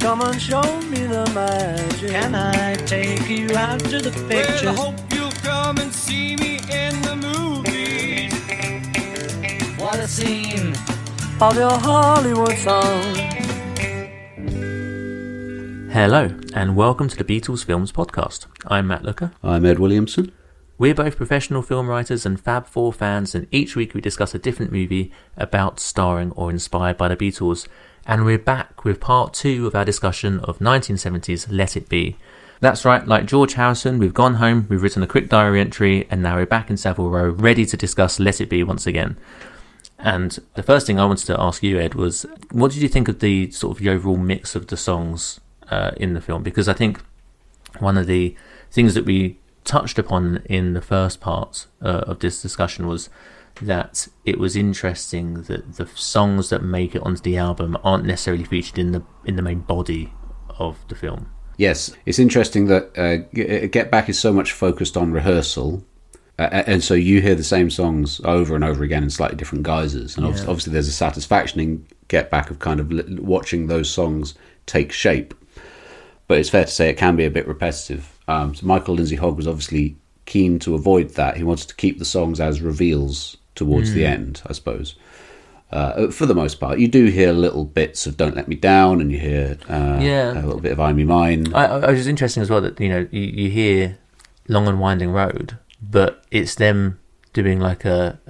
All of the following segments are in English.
Come and show me the magic. Can I take you out to the pictures? Well, I hope you'll come and see me in the movies. What a scene of your Hollywood song. Hello, and welcome to the Beatles Films Podcast. I'm Matt Looker. I'm Ed Williamson. We're both professional film writers and Fab Four fans, and each week we discuss a different movie about, starring, or inspired by the Beatles. And we're back with part two of our discussion of 1970's Let It Be. That's right, like George Harrison, we've gone home, we've written a quick diary entry, and now we're back in Savile Row, ready to discuss Let It Be once again. And the first thing I wanted to ask you, Ed, was what did you think of the sort of the overall mix of the songs in the film? Because I think one of the things that we touched upon in the first part of this discussion was that it was interesting that the songs that make it onto the album aren't necessarily featured in the main body of the film. Yes, it's interesting that Get Back is so much focused on rehearsal, and so you hear the same songs over and over again in slightly different guises. And Obviously there's a satisfaction in Get Back of kind of watching those songs take shape. But it's fair to say it can be a bit repetitive. So Michael Lindsay-Hogg was obviously keen to avoid that. He wanted to keep the songs as reveals towards the end, I suppose. For the most part, you do hear little bits of "Don't Let Me Down," and you hear a little bit of "I'm Me Mine." I was interesting as well that you hear "Long and Winding Road," but it's them doing like a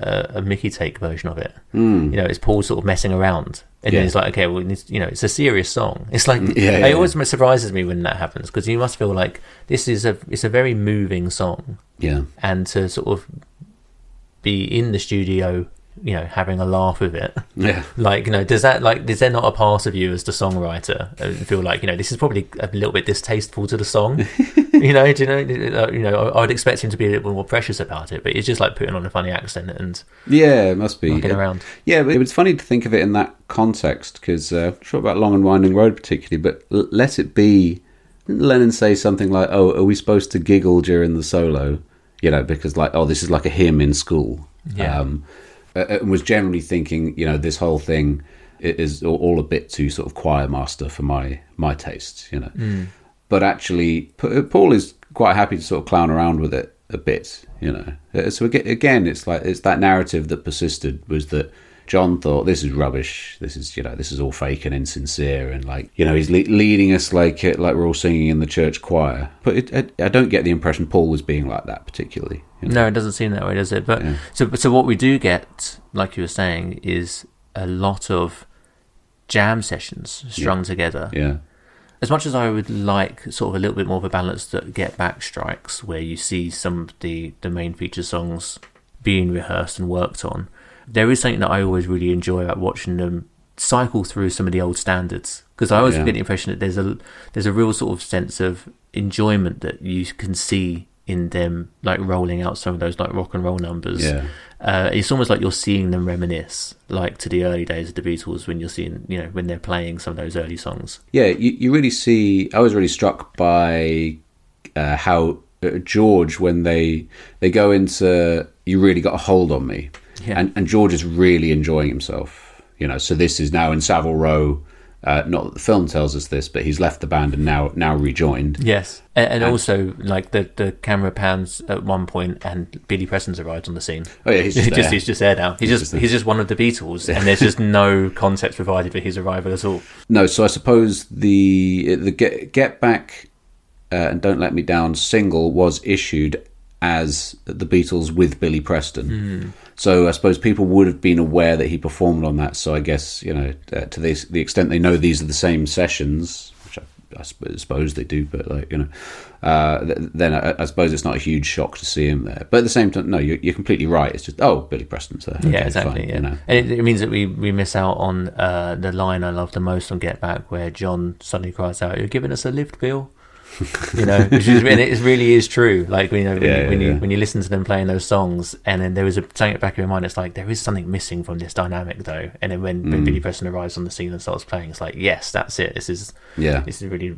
Mickey take version of it. Mm. It's Paul sort of messing around, and then he's like, "Okay, well, it's a serious song." It's like it always surprises me when that happens, because you must feel like it's a very moving song. Yeah, and to sort of be in the studio, having a laugh with it. Yeah. Is there not a part of you as the songwriter feel like, this is probably a little bit distasteful to the song? I would expect him to be a little more precious about it, but it's just like putting on a funny accent and it must be around. Yeah, but it was funny to think of it in that context, because I'm not sure about Long and Winding Road particularly, but Let It Be, didn't Lennon say something like, "Oh, are we supposed to giggle during the solo?" Because this is like a hymn in school. Yeah. Was generally thinking, this whole thing is all a bit too sort of choir master for my tastes, But actually, Paul is quite happy to sort of clown around with it a bit, So again, it's that narrative that persisted, was that John thought, this is rubbish, this is all fake and insincere, and he's leading us like we're all singing in the church choir. But I don't get the impression Paul was being like that particularly. No, it doesn't seem that way, does it? But so what we do get, like you were saying, is a lot of jam sessions strung together. Yeah. As much as I would like sort of a little bit more of a balance that Get Back strikes, where you see some of the main feature songs being rehearsed and worked on, there is something that I always really enjoy about watching them cycle through some of the old standards, because I always get the impression that there's a real sort of sense of enjoyment that you can see in them, like rolling out some of those like rock and roll numbers. It's almost like you're seeing them reminisce, like to the early days of the Beatles when you're seeing, you know, when they're playing some of those early songs. You really see. I was really struck by how George, when they go into "You Really Got a Hold on Me," and George is really enjoying himself. You know, so this is now in Savile Row. Not that the film tells us this, but he's left the band and now rejoined. Yes, and also like the camera pans at one point, and Billy Preston's arrived on the scene. Oh yeah, he's just there now. He's just one of the Beatles, and there's just no context provided for his arrival at all. No, so I suppose the Get Back and Don't Let Me Down single was issued as the Beatles with Billy Preston. So I suppose people would have been aware that he performed on that. So I guess, you know, to the extent they know these are the same sessions, which I suppose they do, but like, you know, then I suppose it's not a huge shock to see him there. But at the same time, no, you're completely right. It's just, oh, Billy Preston's there. Okay, yeah, exactly. Fine, yeah. You know? And it means that we miss out on the line I love the most on Get Back, where John suddenly cries out, "You're giving us a lift, Bill." You know, and it really is true. Like, you know, when you listen to them playing those songs, and then there was something at the back of your mind. It's like there is something missing from this dynamic, though. And then when Billy Preston arrives on the scene and starts playing, it's like, yes, that's it. This is really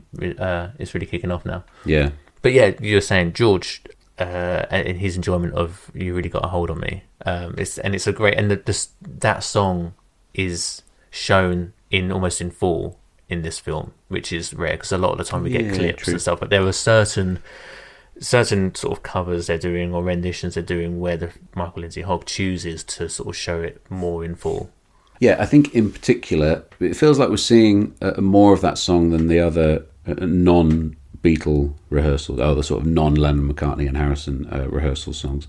kicking off now. Yeah, but yeah, you were saying George and his enjoyment of "You Really Got a Hold on Me." It's a great, and that song is shown almost in full in this film, which is rare, because a lot of the time we get clips and stuff, but there are certain sort of covers they're doing or renditions they're doing where the Michael Lindsay-Hogg chooses to sort of show it more in full. Yeah, I think in particular, it feels like we're seeing more of that song than the other non-Beatle rehearsals, the sort of non-Lennon, McCartney and Harrison rehearsal songs.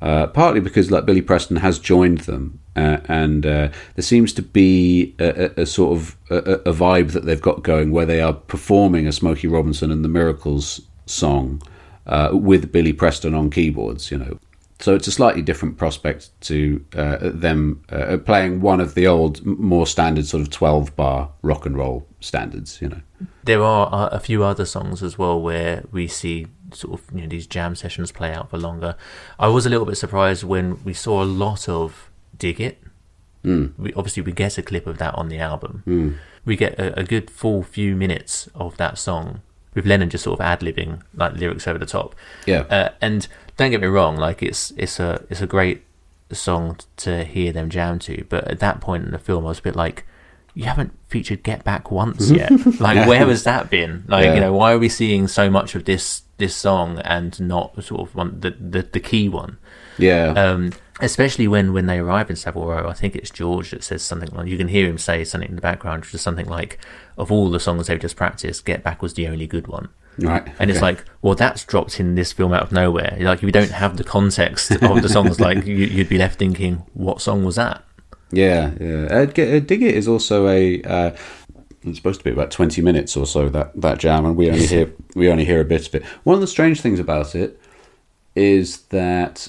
Partly because, like, Billy Preston has joined them, and there seems to be a sort of a vibe that they've got going where they are performing a Smokey Robinson and the Miracles song with Billy Preston on keyboards, you know. So it's a slightly different prospect to them playing one of the old, more standard sort of 12-bar rock and roll standards, you know. There are a few other songs as well where we see sort of, you know, these jam sessions play out for longer. I was a little bit surprised when we saw a lot of "Dig It." We get a clip of that on the album. We get a good full few minutes of that song with Lennon just sort of ad-libbing like lyrics over the top. And don't get me wrong, like it's a great song to hear them jam to, but at that point in the film I was a bit like, you haven't featured Get Back once yet. Like, where has that been? Like, you know, why are we seeing so much of this song and not sort of one, the key one? Yeah. Especially when they arrive in Savile Row, I think it's George that says something like, you can hear him say something in the background, just something like, of all the songs they've just practiced, Get Back was the only good one. Right. And it's like, well, that's dropped in this film out of nowhere. Like, if you don't have the context of the songs, like, you'd be left thinking, what song was that? Yeah. Dig It is also it's supposed to be about 20 minutes or so, that jam, and we only hear a bit of it. One of the strange things about it is that,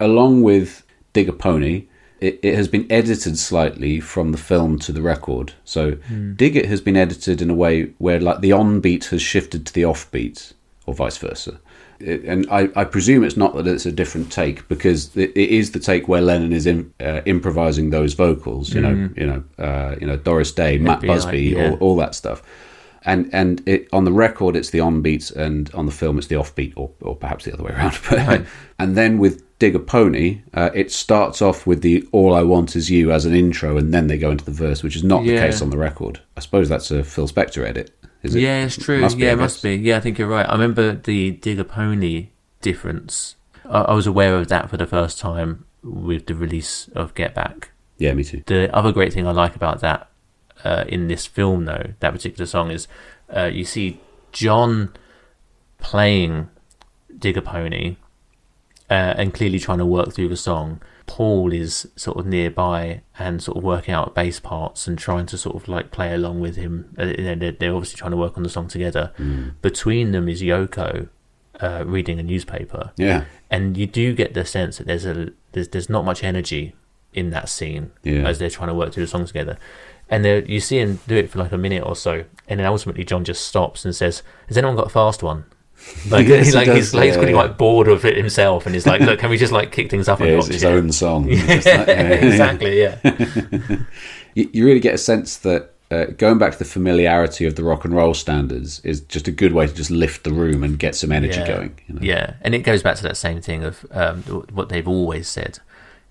along with "Dig a Pony," it has been edited slightly from the film to the record. So "Dig It" has been edited in a way where, like, the on beat has shifted to the off beat, or vice versa. And I presume it's not that it's a different take, because it is the take where Lennon is improvising those vocals. You know, Doris Day, Matt Busby, all that stuff. And it, on the record, it's the on beats, and on the film, it's the off beat, or perhaps the other way around. And then with "Dig a Pony," it starts off with the "All I Want Is You" as an intro, and then they go into the verse, which is not the case on the record. I suppose that's a Phil Spector edit. Is it? Yeah, it's true. Must be. Yeah, I think you're right. I remember the "Dig a Pony" difference. I was aware of that for the first time with the release of Get Back. Yeah, me too. The other great thing I like about that in this film, though, that particular song, is you see John playing "Dig a Pony" and clearly trying to work through the song. Paul is sort of nearby and sort of working out bass parts and trying to sort of like play along with him. They're obviously trying to work on the song together. Between them is Yoko reading a newspaper. And you do get the sense that there's not much energy in that scene as they're trying to work through the song together. And you see him do it for like a minute or so, and then ultimately John just stops and says, "Has anyone got a fast one?" Like, yes, he's getting like bored of it himself, and he's like, "Look, can we just like kick things up a notch?" It's his own song, exactly. You really get a sense that going back to the familiarity of the rock and roll standards is just a good way to just lift the room and get some energy going. You know? Yeah, and it goes back to that same thing of what they've always said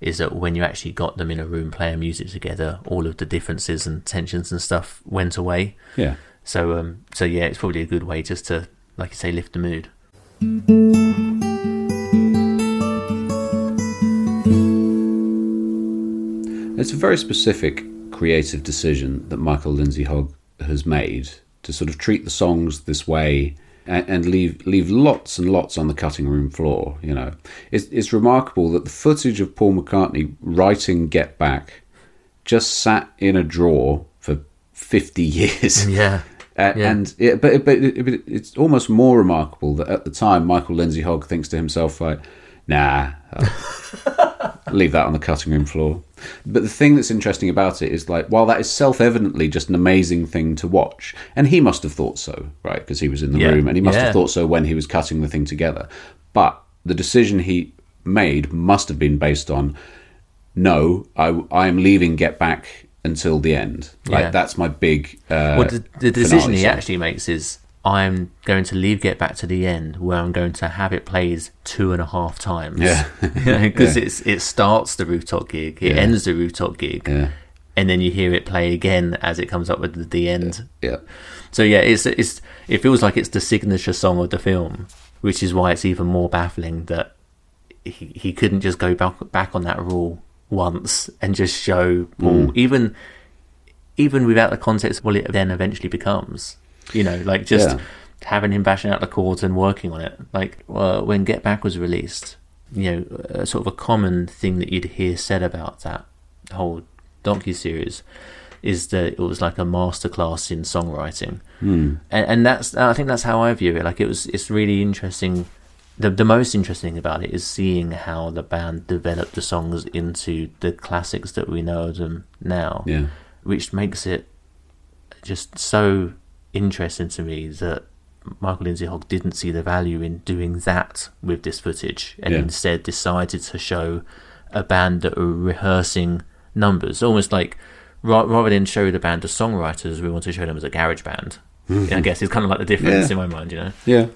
is that when you actually got them in a room playing music together, all of the differences and tensions and stuff went away. Yeah. So, it's probably a good way just to, like you say, lift the mood. It's a very specific creative decision that Michael Lindsay-Hogg has made to sort of treat the songs this way and leave lots and lots on the cutting room floor. You know, it's remarkable that the footage of Paul McCartney writing Get Back just sat in a drawer for 50 years. Yeah. But it's almost more remarkable that at the time Michael Lindsay-Hogg thinks to himself, like, nah, leave that on the cutting room floor. But the thing that's interesting about it is, like, while that is self-evidently just an amazing thing to watch, and he must have thought so, right, because he was in the room, and he must have thought so when he was cutting the thing together, but the decision he made must have been based on, no, I'm leaving Get Back until the end. Like, that's my big the decision he actually makes is, I'm going to leave Get Back to the end, where I'm going to have it played 2.5 times. Yeah, because it starts the rooftop gig, it ends the rooftop gig, and then you hear it play again as it comes up with the end. Yeah. So it feels like it's the signature song of the film, which is why it's even more baffling that he couldn't just go back on that rule once and just show Paul, even without the context of what it then eventually becomes. You know, like, just having him bashing out the chords and working on it. Like, when Get Back was released, you know, sort of a common thing that you'd hear said about that whole docu-series is that it was like a masterclass in songwriting. And that's, I think that's how I view it. Like, it's really interesting. The most interesting thing about it is seeing how the band developed the songs into the classics that we know of them now, which makes it just so interesting to me that Michael Lindsay-Hogg didn't see the value in doing that with this footage, and instead decided to show a band that were rehearsing numbers, almost like rather than show the band as songwriters, we want to show them as a garage band. I guess it's kind of like the difference in my mind, you know.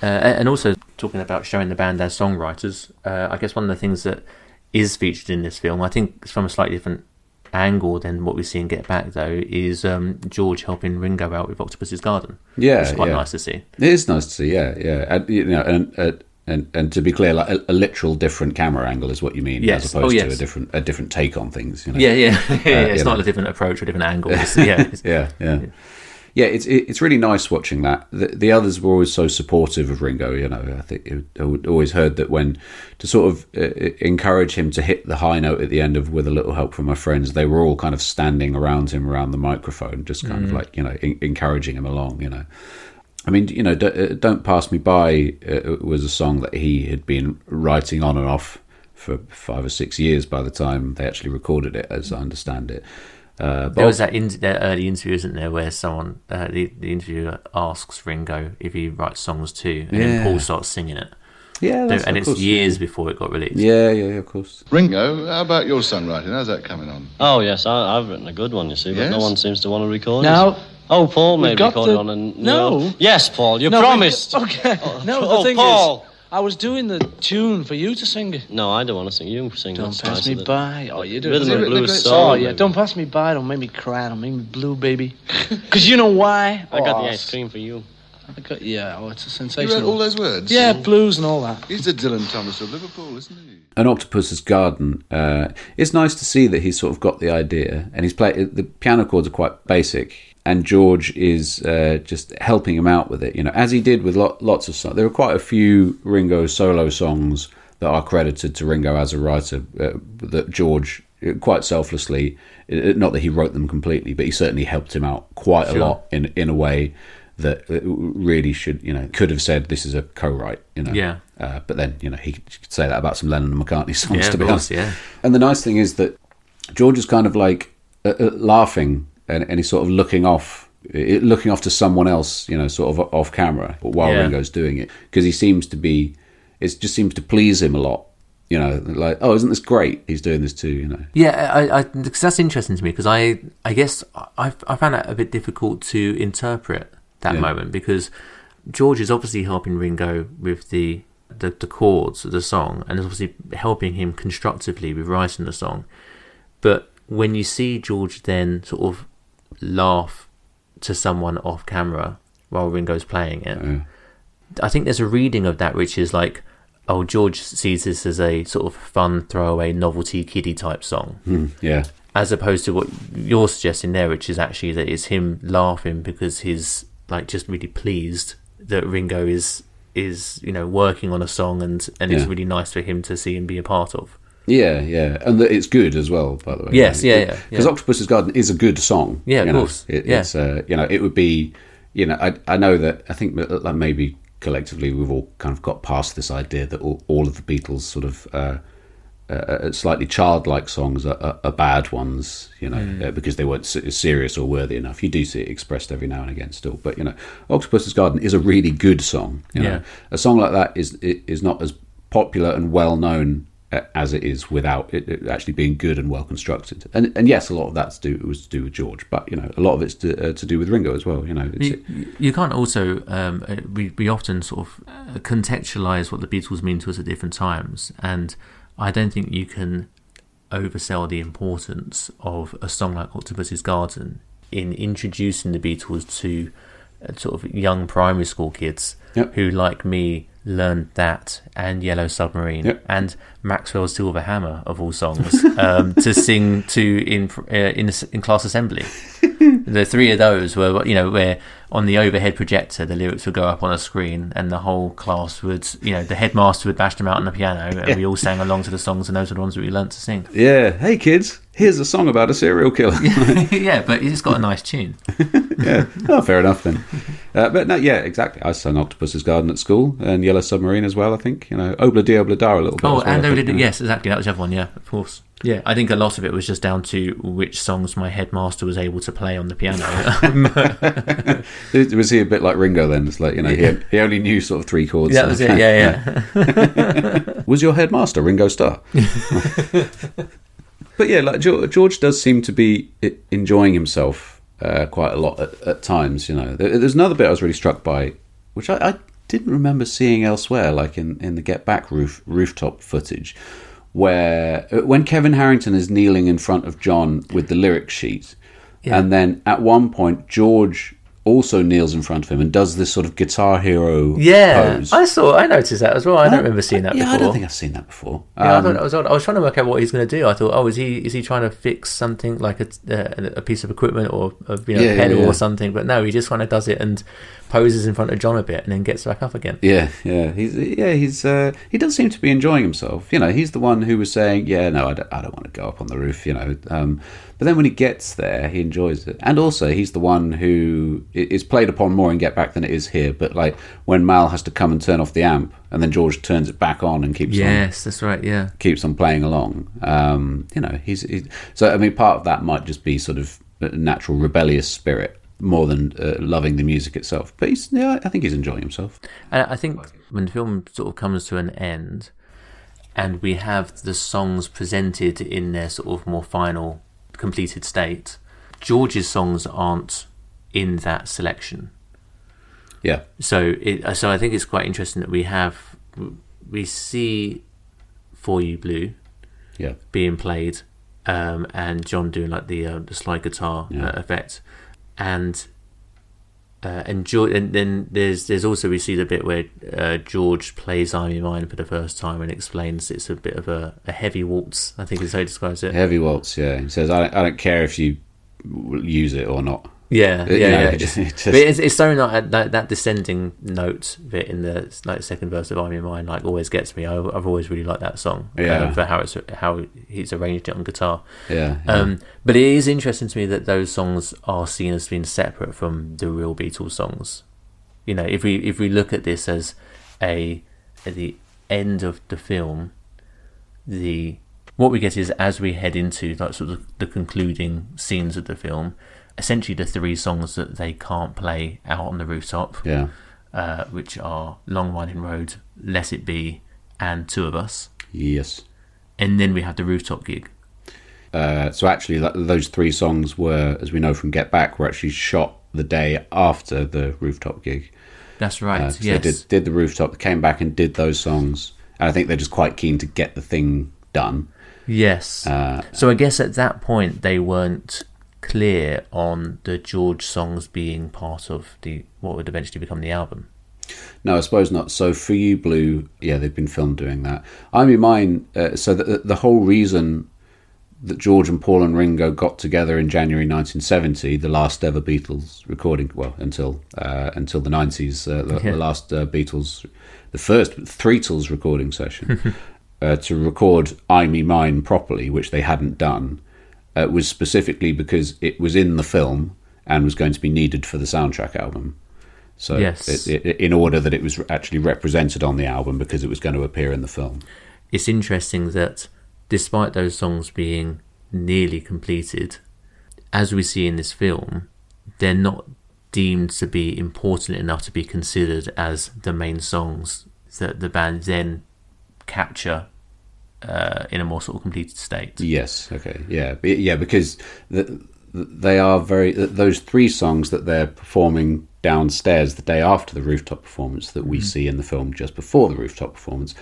And also talking about showing the band as songwriters, I guess one of the things that is featured in this film, I think it's from a slightly different angle than what we see in Get Back, though, is George helping Ringo out with Octopus's Garden. Yeah, it's quite nice to see. It is nice to see. Yeah. And, you know, and to be clear, like a literal different camera angle is what you mean, as opposed to a different take on things. You know? It's not a different approach or different angle. It's really nice watching that. The others were always so supportive of Ringo. You know, I think I would always heard that when to sort of encourage him to hit the high note at the end of "With a Little Help from My Friends," they were all kind of standing around him, around the microphone, just kind of like, you know, encouraging him along. You know, I mean, you know, "Don't Pass Me By" was a song that he had been writing on and off for 5 or 6 years by the time they actually recorded it, as I understand it. There was that early interview, isn't there, where someone the interviewer asks Ringo if he writes songs too, and then Paul starts singing it. Yeah, that's, and it's course, years before it got released. Yeah, of course. Ringo, how about your songwriting? How's that coming on? Oh yes, I've written a good one, you see, but no one seems to want to record it. Oh, Paul may record one. And no. Yes, Paul, you promised. Okay. The thing Paul. Is, I was doing the tune for you to sing it. No, I don't want to sing. You sing. Don't pass me by. Oh, you do. Rhythm and blues song. Oh, yeah. Don't pass me by. Don't make me cry. Don't make me blue, baby. Because you know why? I got the ice cream for you. It's a sensational. You wrote all those words. Yeah, blues and all that. He's the Dylan Thomas of Liverpool, isn't he? An Octopus's Garden. It's nice to see that he's sort of got the idea, and he's played. The piano chords are quite basic. And George is just helping him out with it, you know, as he did with lots of songs. There are quite a few Ringo solo songs that are credited to Ringo as a writer that George, quite selflessly, not that he wrote them completely, but he certainly helped him out quite a lot in a way that really should, you know, could have said this is a co-write, you know. Yeah. But then, you know, he could say that about some Lennon and McCartney songs, to be honest. And the nice thing is that George is kind of like laughing and he's sort of looking off to someone else, you know, sort of off camera while Ringo's doing it, because he seems to be, it just seems to please him a lot. You know, like, oh, isn't this great? He's doing this too, you know. Yeah, because that's interesting to me, because I guess I found that a bit difficult to interpret that moment, because George is obviously helping Ringo with the chords of the song, and is obviously helping him constructively with writing the song. But when you see George then sort of laugh to someone off camera while Ringo's playing it, I think there's a reading of that which is like, oh, George sees this as a sort of fun, throwaway, novelty, kiddie type song. Yeah. As opposed to what you're suggesting there, which is actually that it's him laughing because he's like just really pleased that Ringo is you know, working on a song, and it's really nice for him to see and be a part of. Yeah, yeah. And that it's good as well, by the way. Yes, right? Yeah, yeah. Because Octopus's Garden is a good song. Yeah, of course. It's, you know, it would be, you know, I know that, I think like maybe collectively we've all kind of got past this idea that all of the Beatles sort of slightly childlike songs are bad ones, you know, because they weren't serious or worthy enough. You do see it expressed every now and again still, but you know, Octopus's Garden is a really good song. You know? Yeah. A song like that is not as popular and well known as it is without it actually being good and well constructed. And yes, a lot of that's to do with George, but you know, a lot of it's to do with Ringo as well. You know, you can't also we often sort of contextualise what the Beatles mean to us at different times, and I don't think you can oversell the importance of a song like Octopus's Garden in introducing the Beatles to sort of young primary school kids who, like me, learned that and Yellow Submarine and Maxwell's Silver Hammer of all songs to sing to in class assembly. The three of those were, you know, where on the overhead projector the lyrics would go up on a screen and the whole class would, you know, the headmaster would bash them out on the piano and we all sang along to the songs, and those are the ones that we learned to sing. Yeah, hey kids, here's a song about a serial killer. Yeah, but it's got a nice tune. Yeah, oh, fair enough then. But no, yeah, exactly. I sang Octopus's Garden at school and Yellow Submarine as well, I think. You know, Obla Di Obla Da a little bit. Oh, and Obla Di, yes, exactly. That was the other one, yeah, of course. Yeah, I think a lot of it was just down to which songs my headmaster was able to play on the piano. Was he a bit like Ringo then? It's like, you know, he only knew sort of three chords. That was it, yeah. Was your headmaster Ringo Starr? But yeah, like George does seem to be enjoying himself quite a lot at times, you know. There's another bit I was really struck by, which I didn't remember seeing elsewhere, like in the Get Back rooftop footage, where when Kevin Harrington is kneeling in front of John with the lyric sheet, and then at one point George also kneels in front of him and does this sort of Guitar Hero pose. I noticed that as well. I don't remember seeing that before. Yeah, I don't think I've seen that before. Yeah, I was trying to work out what he's going to do. I thought, oh, is he trying to fix something like a piece of equipment or a pedal or something? But no, he just kind of does it and poses in front of John a bit and then gets back up again. Yeah, yeah. He does seem to be enjoying himself. You know, he's the one who was saying, yeah, no, I don't want to go up on the roof, you know. But then when he gets there, he enjoys it. And also, he's the one who is played upon more in Get Back than it is here. But like when Mal has to come and turn off the amp, and then George turns it back on and keeps on, that's right, yeah, keeps on playing along. You know, he's so. I mean, part of that might just be sort of a natural rebellious spirit more than loving the music itself. But I think he's enjoying himself. And I think when the film sort of comes to an end, and we have the songs presented in their sort of more final, completed state, George's songs aren't in that selection. Yeah. So I think it's quite interesting that we see For You Blue being played and John doing like the slide guitar effect, and George, and then there's also we see the bit where George plays I'm in Mine for the first time and explains it's a bit of a heavy waltz, I think is how he describes it. Heavy waltz, yeah. He says I don't care if you use it or not. But it's so not that descending note bit in the like second verse of I'm in Mine, like, always gets me. I've always really liked that song for how he's arranged it on guitar. But it is interesting to me that those songs are seen as being separate from the real Beatles songs. You know, if we look at this as at the end of the film, the what we get is, as we head into like sort of the concluding scenes of the film, essentially the three songs that they can't play out on the rooftop, which are Long Winding Road, Let It Be, and Two of Us. Yes. And then we have the rooftop gig. So actually, those three songs were, as we know from Get Back, were actually shot the day after the rooftop gig. That's right, so yes. They did the rooftop, came back and did those songs. And I think they're just quite keen to get the thing done. Yes. So I guess at that point, they weren't clear on the George songs being part of the what would eventually become the album. No, I suppose not. So For You Blue, yeah, they've been filmed doing that. I mean, mine, so the whole reason that George and Paul and Ringo got together in January 1970, the last ever Beatles recording, well, until the 90s, the last Beatles, the first Threetles recording session, to record I Me Mine properly, which they hadn't done, was specifically because it was in the film and was going to be needed for the soundtrack album. So yes. It, in order that it was actually represented on the album because it was going to appear in the film. It's interesting that despite those songs being nearly completed, as we see in this film, they're not deemed to be important enough to be considered as the main songs that the band then capture in a more sort of completed state. Yes, okay, yeah, because they are those three songs that they're performing downstairs the day after the rooftop performance that we see in the film just before the rooftop performance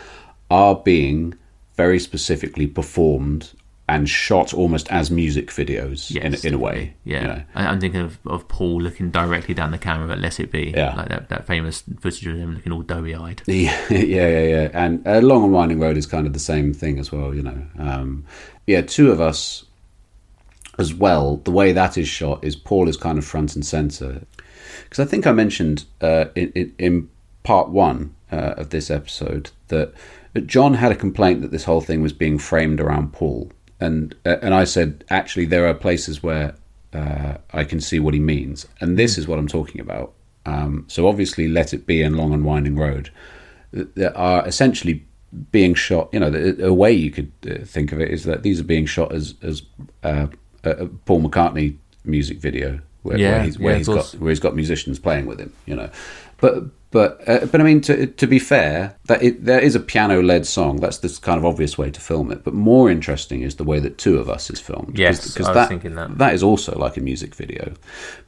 are being very specifically performed and shot almost as music videos in a way. Yeah, you know? I'm thinking of Paul looking directly down the camera at Let It Be, like that famous footage of him looking all doughy-eyed. Yeah. And Long and Winding Road is kind of the same thing as well, you know. Two of Us as well, the way that is shot is Paul is kind of front and centre. Because I think I mentioned in part one of this episode that John had a complaint that this whole thing was being framed around Paul, and I said actually there are places where I can see what he means, and this is what I'm talking about. So obviously, Let It Be and Long and Winding Road that are essentially being shot. You know, a way you could think of it is that these are being shot as a Paul McCartney music video where he's got musicians playing with him. You know, But I mean, to be fair, that there is a piano-led song. That's this kind of obvious way to film it. But more interesting is the way that Two of Us is filmed. Yes, because that is also like a music video,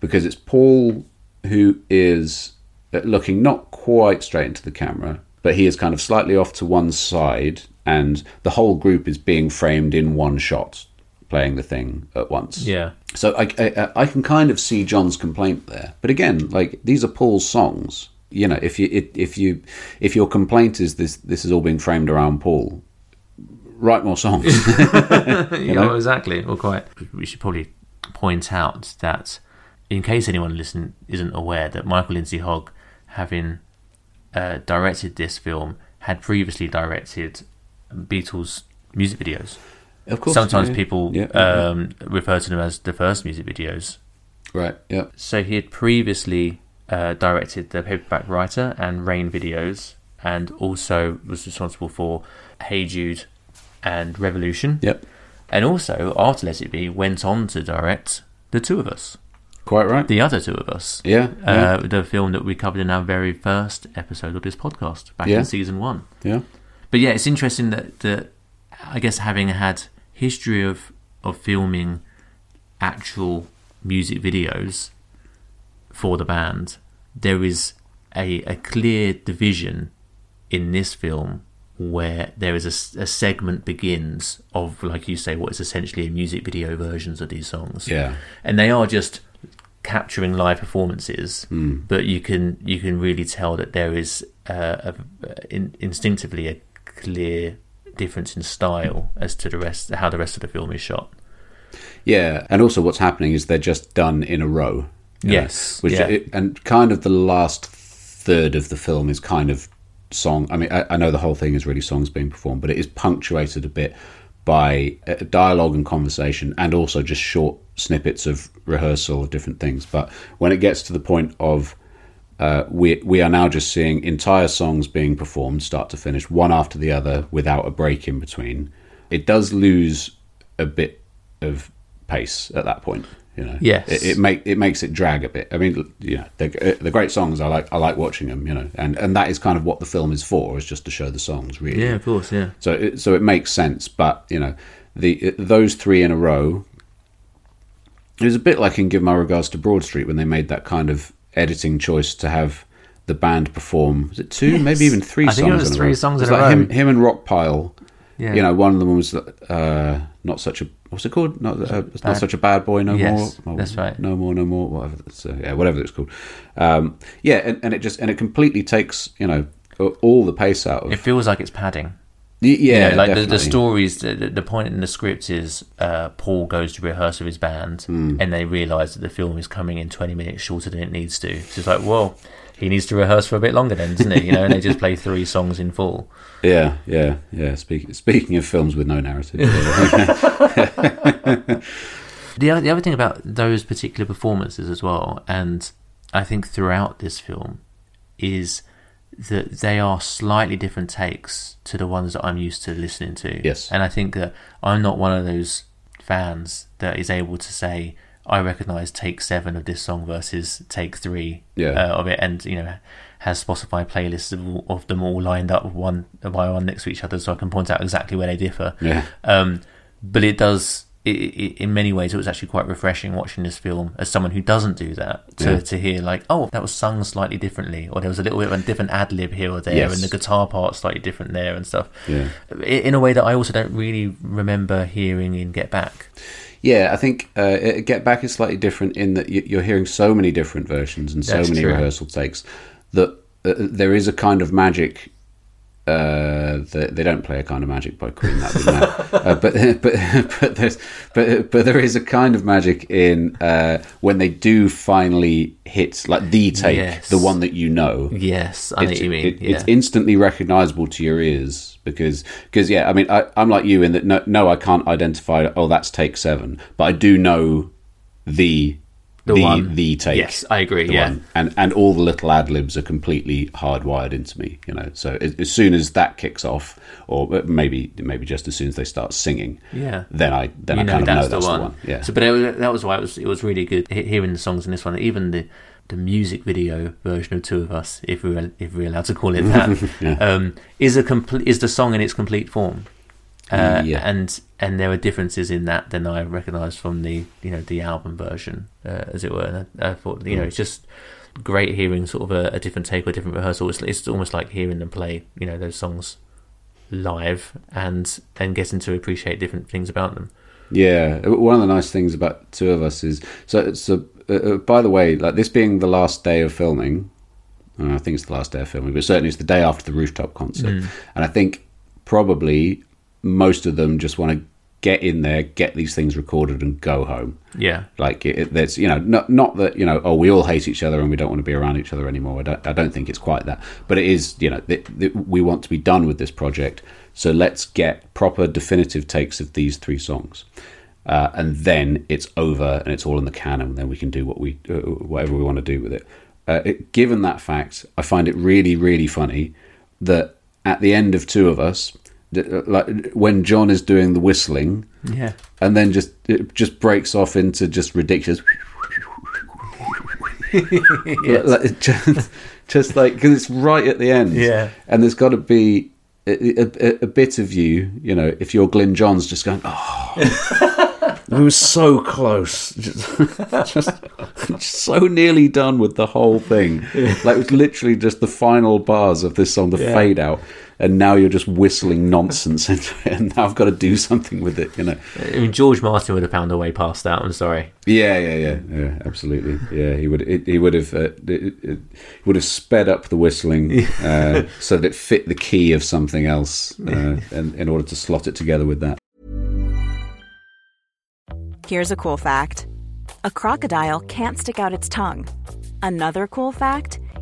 because it's Paul who is looking not quite straight into the camera, but he is kind of slightly off to one side, and the whole group is being framed in one shot, playing the thing at once. Yeah. So I can kind of see John's complaint there. But again, like, these are Paul's songs. You know, if your complaint is this is all being framed around Paul, write more songs. Yeah, exactly. Or quite. We should probably point out that, in case anyone listening isn't aware, that Michael Lindsay-Hogg, having directed this film, had previously directed Beatles music videos. Of course. Sometimes people refer to them as the first music videos. Right. Yeah. So he had previously directed the Paperback Writer and Rain videos, and also was responsible for Hey Jude and Revolution. Yep. And also, after Let It Be, went on to direct The Two of Us. Quite right. The other Two of Us. Yeah. The film that we covered in our very first episode of this podcast, back in season one. Yeah. But yeah, it's interesting that I guess, having had history of filming actual music videos for the band, there is a clear division in this film where there is a segment begins of, like you say, what is essentially music video versions of these songs. Yeah, and they are just capturing live performances, but you can really tell that there is instinctively a clear difference in style as to the rest, how the rest of the film is shot. Yeah, and also what's happening is they're just done in a row. Yes. And kind of the last third of the film is kind of song. I mean, I know the whole thing is really songs being performed, but it is punctuated a bit by dialogue and conversation, and also just short snippets of rehearsal of different things. But when it gets to the point of we are now just seeing entire songs being performed, start to finish, one after the other, without a break in between, it does lose a bit of pace at that point. You know, yes, it makes it drag a bit. I mean, you know, the great songs. I like watching them. You know, and that is kind of what the film is for, is just to show the songs. Really, yeah, of course, yeah. So it makes sense, but you know, those three in a row. It was a bit like in Give My Regards to Broad Street when they made that kind of editing choice to have the band perform. Was it two, yes, maybe even three? I think songs it was in three a row. Songs in like a row. Him and Rockpile. Yeah. You know, one of them was not such a. What's it called? Not such a bad boy no yes, more. Oh, that's right. No more. Whatever. Whatever it's called. And it completely takes, you know, all the pace out of. It feels like it's padding. Yeah, you know, like the stories. The point in the script is Paul goes to rehearse with his band, and they realise that the film is coming in 20 minutes shorter than it needs to. So it's like, well, he needs to rehearse for a bit longer, then, doesn't he? You know, and they just play three songs in full. Yeah. Speaking of films with no narrative, the other thing about those particular performances as well, and I think throughout this film, is that they are slightly different takes to the ones that I'm used to listening to. Yes. And I think that I'm not one of those fans that is able to say, I recognise take 7 of this song versus take 3 of it, and, you know, has Spotify playlists of them all lined up one by one next to each other so I can point out exactly where they differ. Yeah. But it does... in many ways, it was actually quite refreshing watching this film as someone who doesn't do that to hear, like, oh, that was sung slightly differently, or there was a little bit of a different ad lib here or there, yes, and the guitar part slightly different there and stuff. Yeah. In a way that I also don't really remember hearing in Get Back. Yeah, I think Get Back is slightly different in that you're hearing so many different versions and so many rehearsal takes that there is a kind of magic. They don't play A Kind of Magic by Queen, that would be mad. But there is a kind of magic in when they do finally hit, like, the take, yes, the one that you know. Yes, I know what you mean. It's instantly recognisable to your ears because I mean, I'm like you in that no, I can't identify. Oh, that's take 7, but I do know the take. Yes, I agree. Yeah, one. And all the little ad libs are completely hardwired into me. You know, so as soon as that kicks off, or maybe just as soon as they start singing, then I kind of know that's the one. Yeah. So, but that was why it was really good hearing the songs in this one. Even the music video version of Two of Us, if we're allowed to call it that, is the song in its complete form. And there are differences in that than I recognised from the album version, as it were. And I thought, you know, it's just great hearing sort of a different take or a different rehearsal. It's almost like hearing them play, you know, those songs live and getting to appreciate different things about them. Yeah, one of the nice things about Two of Us is so by the way, like, this being the last day of filming, I think it's the last day of filming, but certainly it's the day after the rooftop concert, and I think probably. Most of them just want to get in there, get these things recorded, and go home. Yeah, like there's, you know, not that, you know, oh, we all hate each other and we don't want to be around each other anymore. I don't think it's quite that, but it is, you know, we want to be done with this project, so let's get proper definitive takes of these three songs, and then it's over and it's all in the can, and then we can do whatever we want to do with it. Given that fact, I find it really, really funny that at the end of Two of Us, like when John is doing the whistling, yeah, and then just breaks off into just ridiculous, yes, like, just like, because it's right at the end, yeah, and there's got to be a bit of you know, if you're Glyn Johns, just going, oh, we were so close, just so nearly done with the whole thing, yeah. Like, it was literally just the final bars of this song, the fade out. And now you're just whistling nonsense into it, and now I've got to do something with it, you know. I mean, George Martin would have pounded away past that. I'm sorry. Yeah, absolutely. Yeah, he would have sped up the whistling so that it fit the key of something else, and in order to slot it together with that. Here's a cool fact: a crocodile can't stick out its tongue. Another cool fact.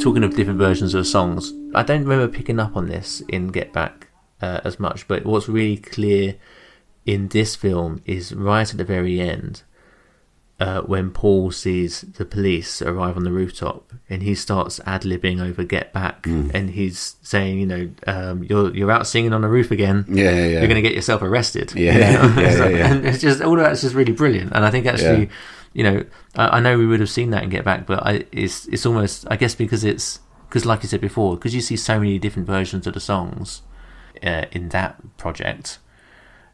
Talking of different versions of songs, I don't remember picking up on this in Get Back as much, but what's really clear in this film is right at the very end when Paul sees the police arrive on the rooftop and he starts ad-libbing over Get Back and he's saying, you know, you're out singing on the roof again, you're going to get yourself arrested. And it's just, all of that's just really brilliant. And I think actually... You know, I know we would have seen that in Get Back, but it's almost, I guess, because like you said before, because you see so many different versions of the songs in that project,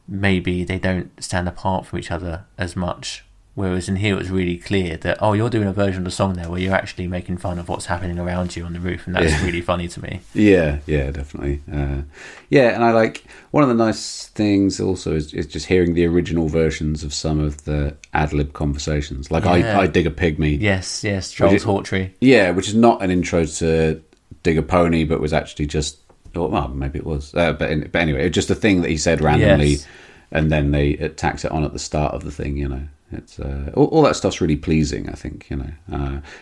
maybe they don't stand apart from each other as much. Whereas in here, it's really clear that, oh, you're doing a version of the song there where you're actually making fun of what's happening around you on the roof, and that's really funny to me. Yeah, definitely. And I like, one of the nice things also is just hearing the original versions of some of the ad-lib conversations. Like, I dig a pygmy. Yes, Charles Hawtrey. Yeah, which is not an intro to Dig a Pony, but was actually just, well, maybe it was. But anyway, it was just a thing that he said randomly, and then they tacked it on at the start of the thing, you know. It's all that stuff's really pleasing, I think, you know.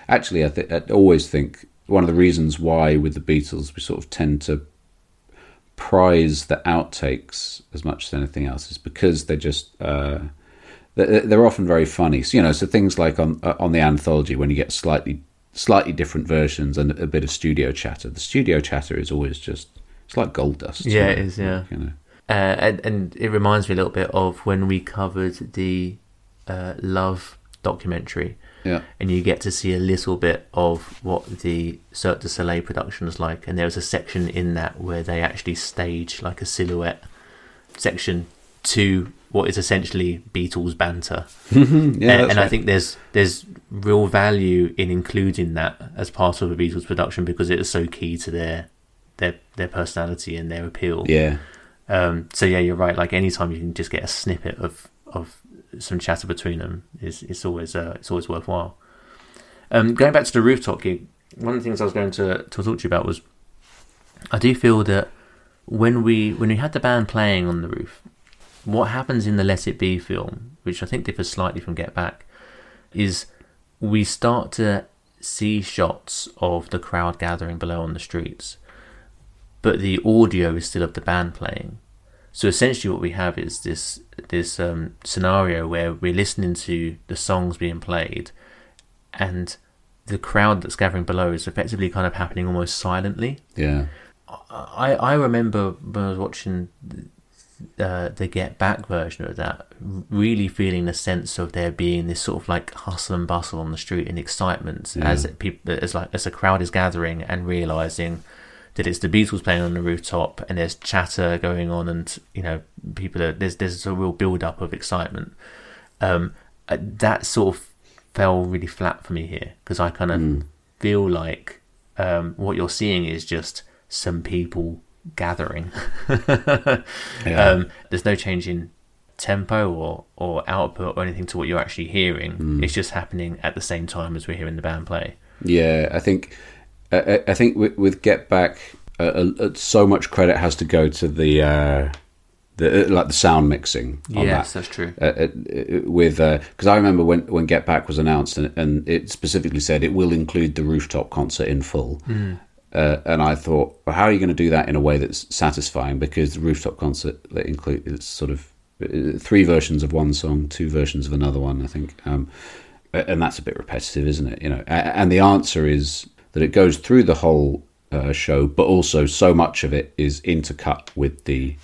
Actually, I always think one of the reasons why with the Beatles we sort of tend to prize the outtakes as much as anything else is because they're just they're often very funny. So, you know, so things like on the anthology when you get slightly different versions and a bit of studio chatter. The studio chatter is always just, it's like gold dust. Yeah, it is. Yeah, you know. And it reminds me a little bit of when we covered the Love documentary, and you get to see a little bit of what the Cirque du Soleil production is like, and there was a section in that where they actually stage like a silhouette section to what is essentially Beatles banter. And I think there's real value in including that as part of a Beatles production because it is so key to their personality and their appeal. So you're right, like anytime you can just get a snippet of some chatter between them is always worthwhile. Going back to the rooftop gig, one of the things I was going to talk to you about was I do feel that when we had the band playing on the roof, what happens in the Let It Be film, which I think differs slightly from Get Back, is we start to see shots of the crowd gathering below on the streets, but the audio is still of the band playing. So essentially what we have is this scenario where we're listening to the songs being played and the crowd that's gathering below is effectively kind of happening almost silently. Yeah. I remember when I was watching the Get Back version of that, really feeling a sense of there being this sort of like hustle and bustle on the street and excitement as a crowd is gathering and realising that it's the Beatles playing on the rooftop and there's chatter going on and, you know, people are... There's a real build-up of excitement. That sort of fell really flat for me here because I kind of feel like what you're seeing is just some people gathering. There's no change in tempo or output or anything to what you're actually hearing. It's just happening at the same time as we're hearing the band play. Yeah, I think with Get Back, so much credit has to go to the sound mixing. That's true. Because I remember when Get Back was announced, and it specifically said it will include the rooftop concert in full. And I thought, well, how are you going to do that in a way that's satisfying? Because the rooftop concert that includes sort of three versions of one song, two versions of another one, I think, and that's a bit repetitive, isn't it? You know, and the answer is that it goes through the whole show, but also so much of it is intercut with the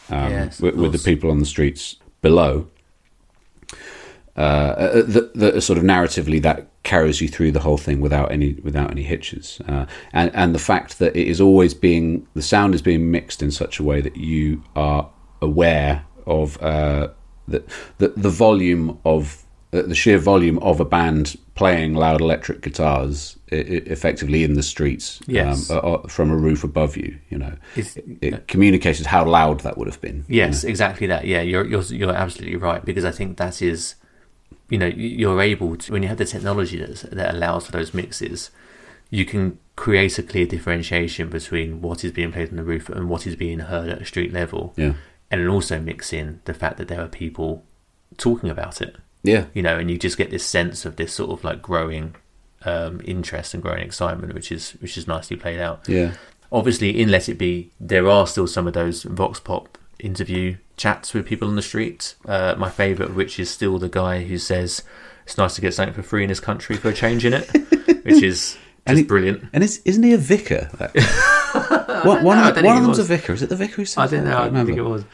people on the streets below. that sort of narratively that carries you through the whole thing without any hitches, and the fact that it is always being, the sound is being mixed in such a way that you are aware of the volume of the sheer volume of a band playing loud electric guitars effectively in the streets, yes, from a roof above you. You know, it communicates how loud that would have been. Yes, you know? Exactly that. Yeah, you're absolutely right, because I think that is. You know, you're able to, when you have the technology that allows for those mixes, you can create a clear differentiation between what is being played on the roof and what is being heard at a street level. Yeah. And also mix in the fact that there are people talking about it. Yeah. You know, and you just get this sense of this sort of like growing interest and growing excitement, which is nicely played out. Yeah. Obviously, in Let It Be, there are still some of those vox pop interview chats with people on the street, my favourite of which is still the guy who says it's nice to get something for free in this country for a change in it, which is just brilliant. And isn't he a vicar? One of them's a vicar. Is it the vicar who says that? I don't know. I don't think it was.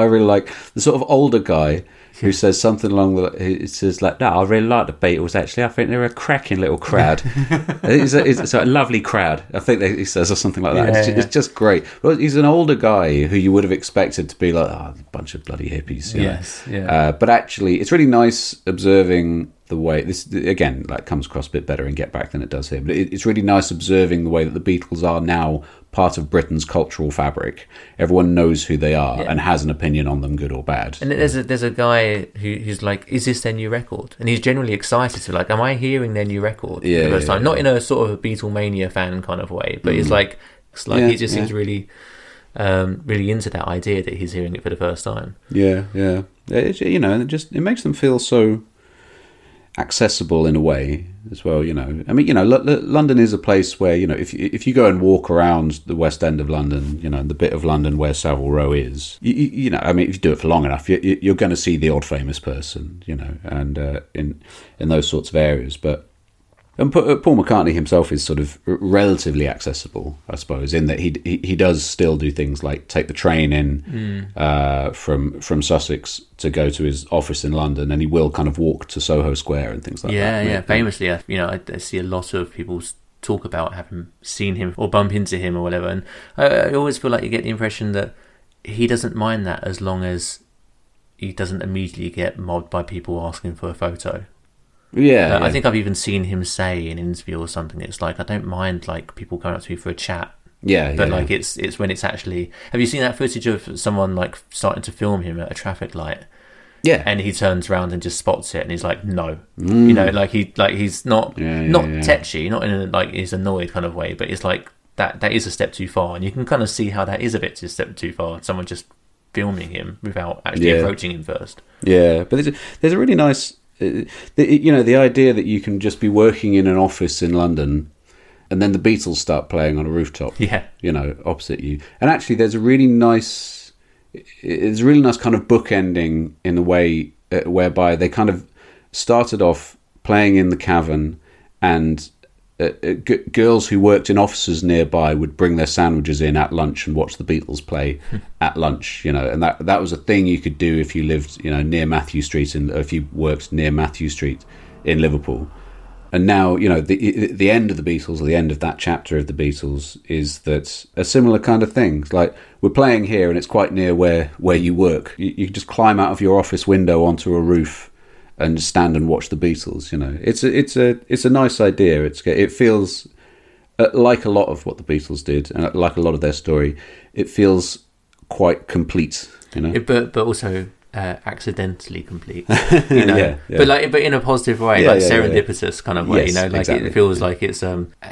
I really like the sort of older guy who says something along the "No, I really like the Beatles. Actually, I think they're a cracking little crowd. it's a lovely crowd. I think he says or something like that. Yeah, it's just great. Well, he's an older guy who you would have expected to be like a bunch of bloody hippies. You know? But actually, it's really nice observing the way this again like comes across a bit better in Get Back than it does here. But it's really nice observing the way that the Beatles are now part of Britain's cultural fabric. Everyone knows who they are and has an opinion on them, good or bad. And there's a guy who's like, "Is this their new record?" And he's generally excited to like, "Am I hearing their new record?" Yeah, the first time, not in a sort of a Beatlemania fan kind of way, but he's like, he just seems really, really into that idea that he's hearing it for the first time. Yeah, yeah. It makes them feel so accessible in a way as well, you know. I mean, you know, London is a place where, you know, if you go and walk around the West End of London, you know, the bit of London where Savile Row is, you know, I mean, if you do it for long enough, you're going to see the odd famous person, you know, and in those sorts of areas. And Paul McCartney himself is sort of relatively accessible, I suppose, in that he does still do things like take the train in from Sussex to go to his office in London, and he will kind of walk to Soho Square and things like that. Yeah, yeah. Famously, you know, I see a lot of people talk about having seen him or bump into him or whatever, and I always feel like you get the impression that he doesn't mind that as long as he doesn't immediately get mobbed by people asking for a photo. Yeah, I think I've even seen him say in an interview or something, it's like, I don't mind like people coming up to me for a chat. Yeah, but like it's when it's actually. Have you seen that footage of someone like starting to film him at a traffic light? Yeah, and he turns around and just spots it, and he's like, "No," you know, like he's not tetchy, not in a, like he's annoyed kind of way, but it's like that is a step too far, and you can kind of see how that is a bit a step too far. Someone just filming him without actually approaching him first. Yeah, but there's a really nice. You know, the idea that you can just be working in an office in London and then the Beatles start playing on a rooftop, you know, opposite you. And actually there's a really nice kind of bookending in a way whereby they kind of started off playing in the Cavern, and girls who worked in offices nearby would bring their sandwiches in at lunch and watch the Beatles play at lunch, you know, and that was a thing you could do if you lived, you know, near Matthew Street, and if you worked near Matthew Street in Liverpool. And now, you know, the end of the Beatles, or the end of that chapter of the Beatles, is that a similar kind of thing. It's like, we're playing here and it's quite near where you work. You can just climb out of your office window onto a roof and stand and watch the Beatles, you know. It's a nice idea. It feels like a lot of what the Beatles did, and like a lot of their story. It feels quite complete, you know. But also accidentally complete, you know. But in a positive way, serendipitous kind of way, yes, you know. Like exactly. It feels like it's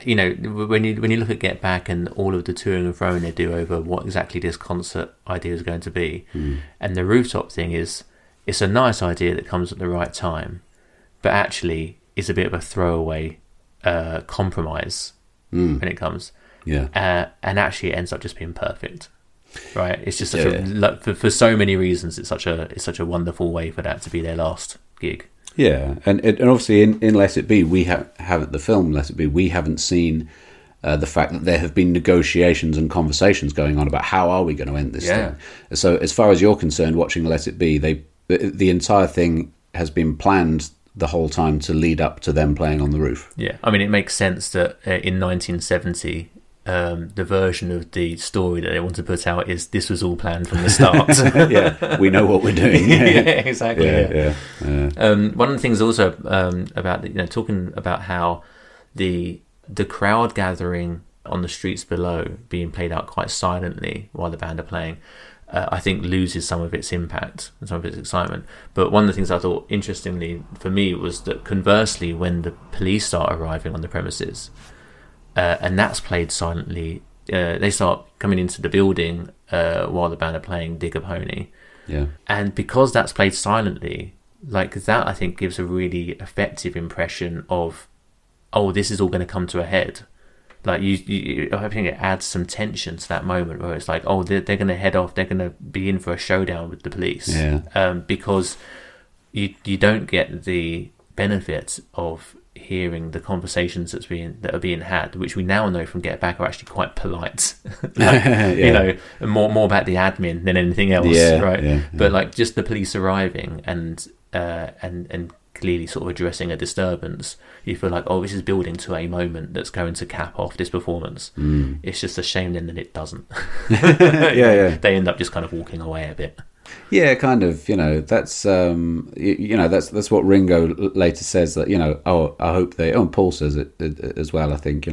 you know, when you look at Get Back and all of the toing and froing they do over what exactly this concert idea is going to be, and the rooftop thing is. It's a nice idea that comes at the right time, but actually it's a bit of a throwaway compromise when it comes. Yeah, and actually it ends up just being perfect, right? It's just such for so many reasons. It's such a wonderful way for that to be their last gig. Yeah, and obviously in Let It Be, we haven't the film Let It Be. We haven't seen the fact that there have been negotiations and conversations going on about how are we going to end this thing. So as far as you're concerned, watching Let It Be, they the entire thing has been planned the whole time to lead up to them playing on the roof. Yeah, I mean, it makes sense that in 1970, the version of the story that they want to put out is this was all planned from the start. Yeah, we know what we're doing. Yeah, exactly. Yeah. One of the things also about talking about how the crowd gathering on the streets below being played out quite silently while the band are playing, I think loses some of its impact and some of its excitement. But one of the things I thought interestingly for me was that conversely, when the police start arriving on the premises, and that's played silently, they start coming into the building while the band are playing Dig a Pony. Yeah. And because that's played silently, like that I think gives a really effective impression of, oh, this is all going to come to a head. Like I think it adds some tension to that moment where it's like, oh, they're going to head off, they're going to be in for a showdown with the police, because you don't get the benefit of hearing the conversations that are being had, which we now know from Get Back are actually quite polite, more about the admin than anything else, But like just the police arriving and clearly sort of addressing a disturbance, you feel like, oh, this is building to a moment that's going to cap off this performance. It's just a shame then that it doesn't. They end up just kind of walking away a bit. That's that's what Ringo later says, that I hope they Paul says it as well, I think,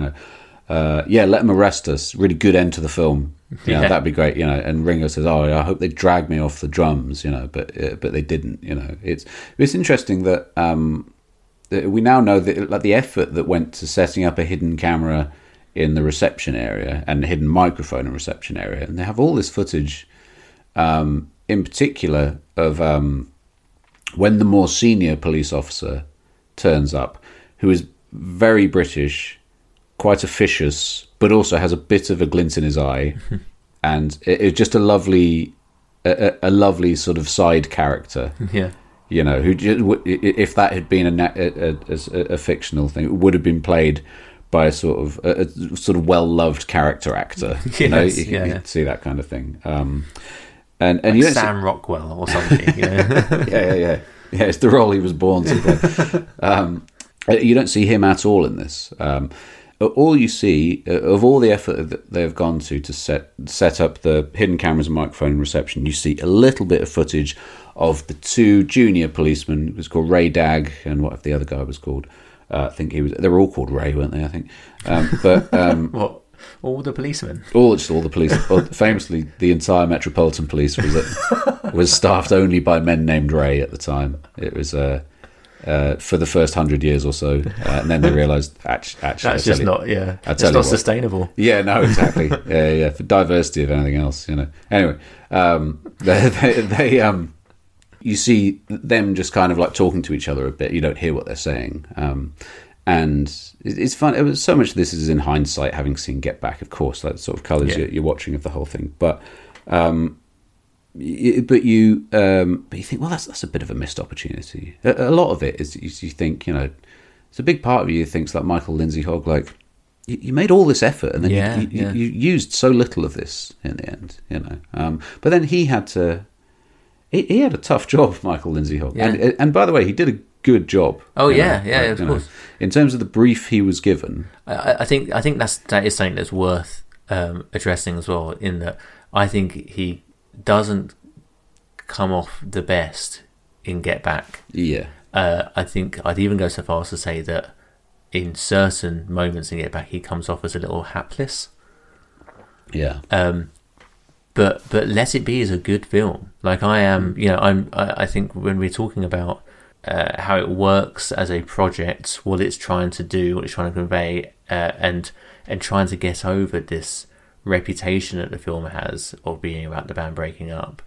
let them arrest us, really good end to the film. That'd be great, and Ringo says, I hope they drag me off the drums, but they didn't. It's interesting that we now know that, like, the effort that went to setting up a hidden camera in the reception area and a hidden microphone in reception area, and they have all this footage in particular of when the more senior police officer turns up, who is very British, quite officious, but also has a bit of a glint in his eye, and it's just a lovely sort of side character. Yeah, who, if that had been a fictional thing, it would have been played by a sort of well-loved character actor. You can see that kind of thing. And like Sam Rockwell or something. Yeah. It's the role he was born to play. You don't see him at all in this. All you see of all the effort that they've gone to set up the hidden cameras and microphone and reception, you see a little bit of footage of the two junior policemen. It was called Ray Dagg and whatever the other guy was called. I think he was. They were all called Ray, weren't they? I think. What? All the policemen. All the police. Famously, the entire Metropolitan Police was staffed only by men named Ray at the time. It was. For the first 100 years or so, and then they realised actually that's just not it's not sustainable. Yeah, no, exactly. Yeah. For diversity, if anything else, Anyway, they you see them just kind of like talking to each other a bit. You don't hear what they're saying, and it's fun. It was so much. Of this is in hindsight, having seen Get Back, of course, that sort of colours you're watching of the whole thing, but. But you think, well, that's a bit of a missed opportunity. A lot of it is you think, it's a big part of you thinks like Michael Lindsay-Hogg, like you made all this effort and then you used so little of this in the end, But then he had a tough job, Michael Lindsay-Hogg, and by the way, he did a good job. Oh of course. In terms of the brief he was given, I think that is something that's worth addressing as well. In that, I think he doesn't come off the best in Get Back. I think I'd even go so far as to say that in certain moments in Get Back he comes off as a little hapless. But Let It Be is a good film. Like I think when we're talking about how it works as a project, what it's trying to do, what it's trying to convey, and trying to get over this reputation that the film has of being about the band breaking up,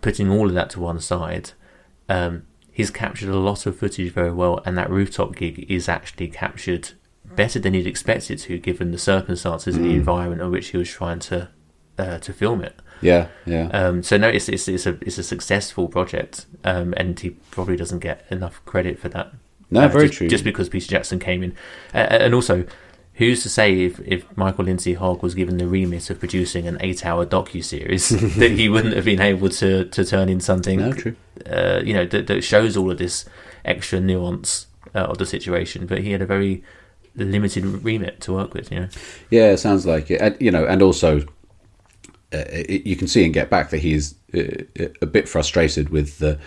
putting all of that to one side, he's captured a lot of footage very well, and that rooftop gig is actually captured better than you'd expect it to, given the circumstances and the environment in which he was trying to film it. So no, it's a successful project, and he probably doesn't get enough credit for that. Very true. Just because Peter Jackson came in, and also who's to say if Michael Lindsay-Hogg was given the remit of producing an 8-hour docuseries that he wouldn't have been able to turn in something that shows all of this extra nuance of the situation, but he had a very limited remit to work with, you know. Yeah, it sounds like it. And, you know, and also you can see in Get Back that he is a bit frustrated with the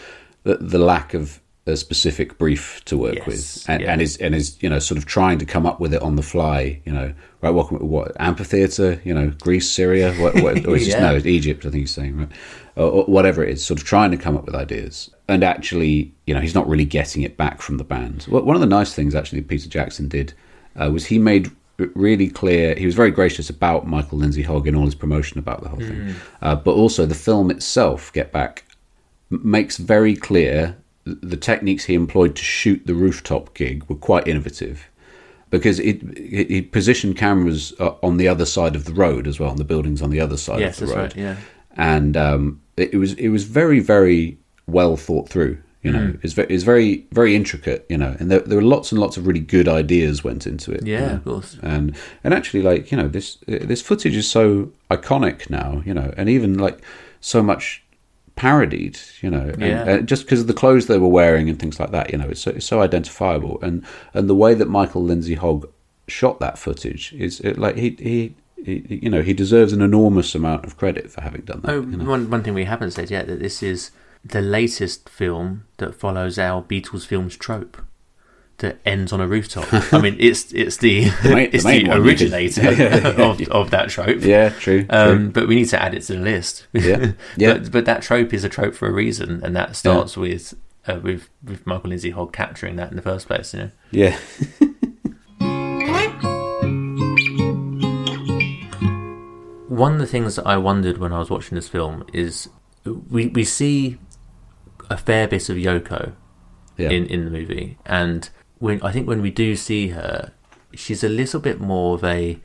lack of a specific brief to work with, and is you know, sort of trying to come up with it on the fly. You know, right? What amphitheater? You know, Greece, Syria, what or it's just Egypt. I think he's saying, right, or whatever it is. Sort of trying to come up with ideas, and actually, you know, he's not really getting it back from the band. One of the nice things actually that Peter Jackson did was he made really clear. He was very gracious about Michael Lindsay-Hogg in all his promotion about the whole thing, but also the film itself, Get Back, makes very clear. The techniques he employed to shoot the rooftop gig were quite innovative, because he positioned cameras on the other side of the road as well, on the buildings on the other side of the road. Right, yeah. And it was very, very well thought through. You know, it's very, very intricate. You know, and there were lots and lots of really good ideas went into it. Yeah, you know? Of course. And actually, like, you know, this footage is so iconic now. You know, and even like so much parodied, you know, and just because of the clothes they were wearing and things like that, you know, it's so identifiable, and the way that Michael Lindsay-Hogg shot that footage is he you know, he deserves an enormous amount of credit for having done that. One thing we haven't said yet, that this is the latest film that follows our Beatles films trope that ends on a rooftop. I mean, it's the originator of that trope. Yeah, true. But we need to add it to the list. Yeah. But that trope is a trope for a reason, and that starts with Michael Lindsay-Hogg capturing that in the first place. You know. Yeah. One of the things that I wondered when I was watching this film is we see a fair bit of Yoko in the movie, and when we do see her, she's a little bit more of a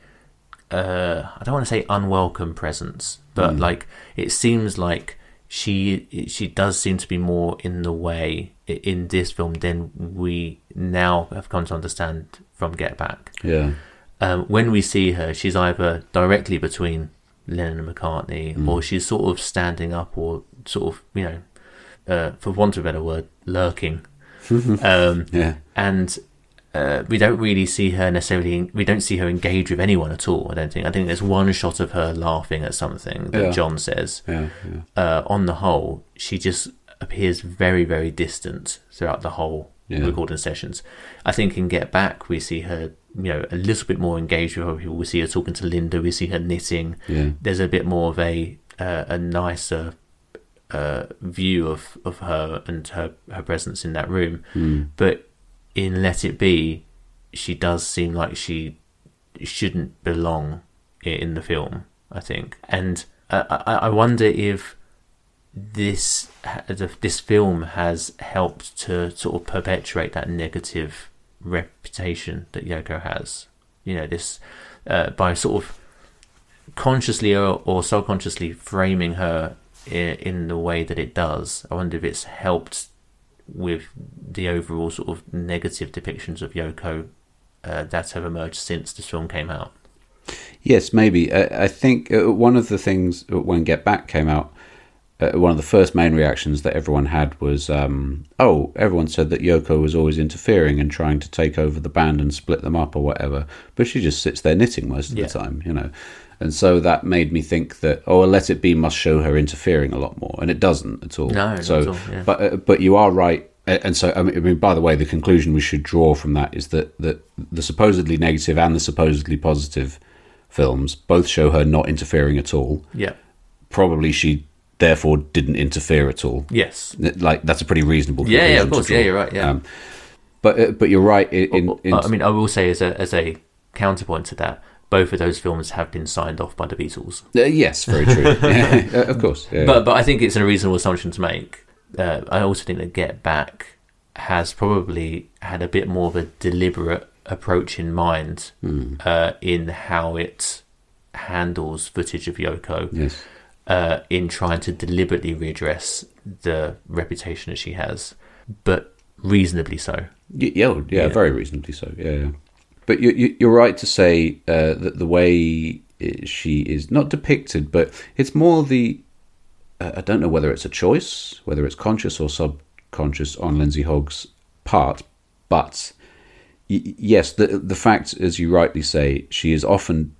I don't want to say unwelcome presence, but like, it seems like she does seem to be more in the way in this film than we now have come to understand from Get Back. When we see her, she's either directly between Lennon and McCartney, or she's sort of standing up, or sort of, you know, for want of a better word, lurking. And we don't really see her necessarily. We don't see her engage with anyone at all. I don't think. I think there's one shot of her laughing at something that John says. On the whole, she just appears very, very distant throughout the whole recording sessions. I think in Get Back we see her, you know, a little bit more engaged with other people. We see her talking to Linda. We see her knitting. Yeah. There's a bit more of a nicer view of her and her presence in that room, but in Let It Be, she does seem like she shouldn't belong in the film, I think. And I wonder if this film has helped to sort of perpetuate that negative reputation that Yoko has. You know, this by sort of consciously or subconsciously framing her in the way that it does. I wonder if it's helped with the overall sort of negative depictions of Yoko that have emerged since this film came out. Yes, maybe. I think one of the things when Get Back came out, one of the first main reactions that everyone had was, everyone said that Yoko was always interfering and trying to take over the band and split them up or whatever, but she just sits there knitting most of the time, you know. And so that made me think that, Let It Be must show her interfering a lot more, and it doesn't at all. No, so, not at all. Yeah. But you are right, and so I mean, by the way, the conclusion we should draw from that is that the supposedly negative and the supposedly positive films both show her not interfering at all. Yeah, probably she therefore didn't interfere at all. Yes, like that's a pretty reasonable conclusion. Yeah, of course. Yeah, you're right. Yeah, but you're right. I mean, I will say as a counterpoint to that, both of those films have been signed off by the Beatles. Yes, very true. Of course. Yeah. But I think it's a reasonable assumption to make. I also think that Get Back has probably had a bit more of a deliberate approach in mind in how it handles footage of Yoko, in trying to deliberately redress the reputation that she has, but reasonably so. Yeah, very reasonably so, yeah. But you're right to say that the way she is not depicted, but it's more the... I don't know whether it's a choice, whether it's conscious or subconscious on Lindsay-Hogg's part, but yes, the fact, as you rightly say, she is often